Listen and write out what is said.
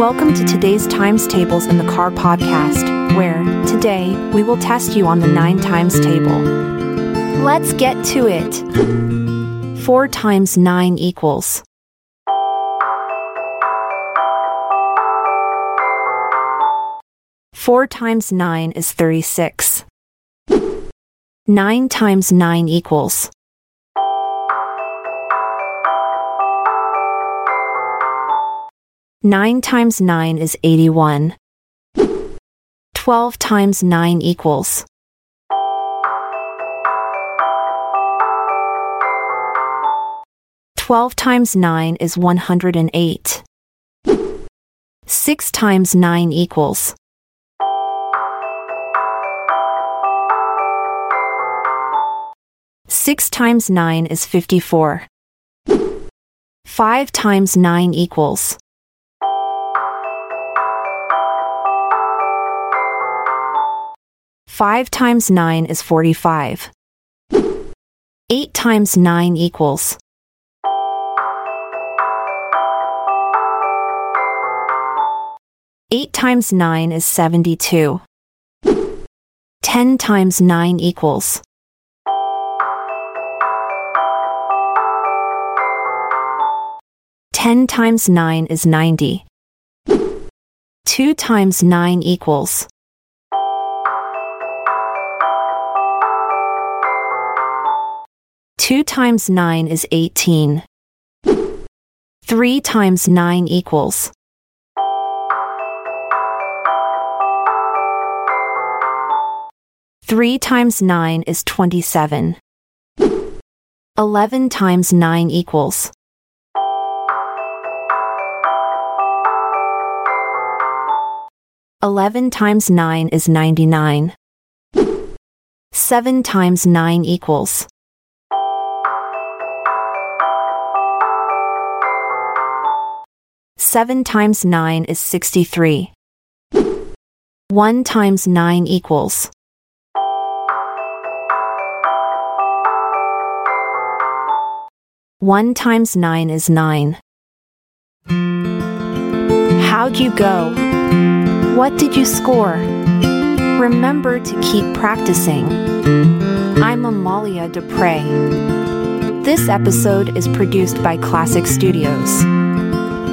Welcome to today's Times Tables in the Car podcast, where, today, we will test you on the 9 times table. Let's get to it. 4 times 9 equals... 4 times 9 is 36. 9 times 9 equals... 9 times 9 is 81. 12 times 9 equals... 12 times 9 is 108. 6 times 9 equals... 6 times 9 is 54. 5 times 9 equals... 5 times 9 is 45. 8 times 9 equals... 8 times 9 is 72. 10 times 9 equals... 10 times 9 is 90. 2 times 9 equals... 2 times 9 is 18. 3 times 9 equals... 3 times 9 is 27. 11 times 9 equals... 11 times 9 is 99. 7 times 9 equals... 7 times 9 is 63. 1 times 9 equals... 1 times 9 is 9. How'd you go? What did you score? Remember to keep practicing. I'm Amalia Dupre. This episode is produced by Klassic Studios.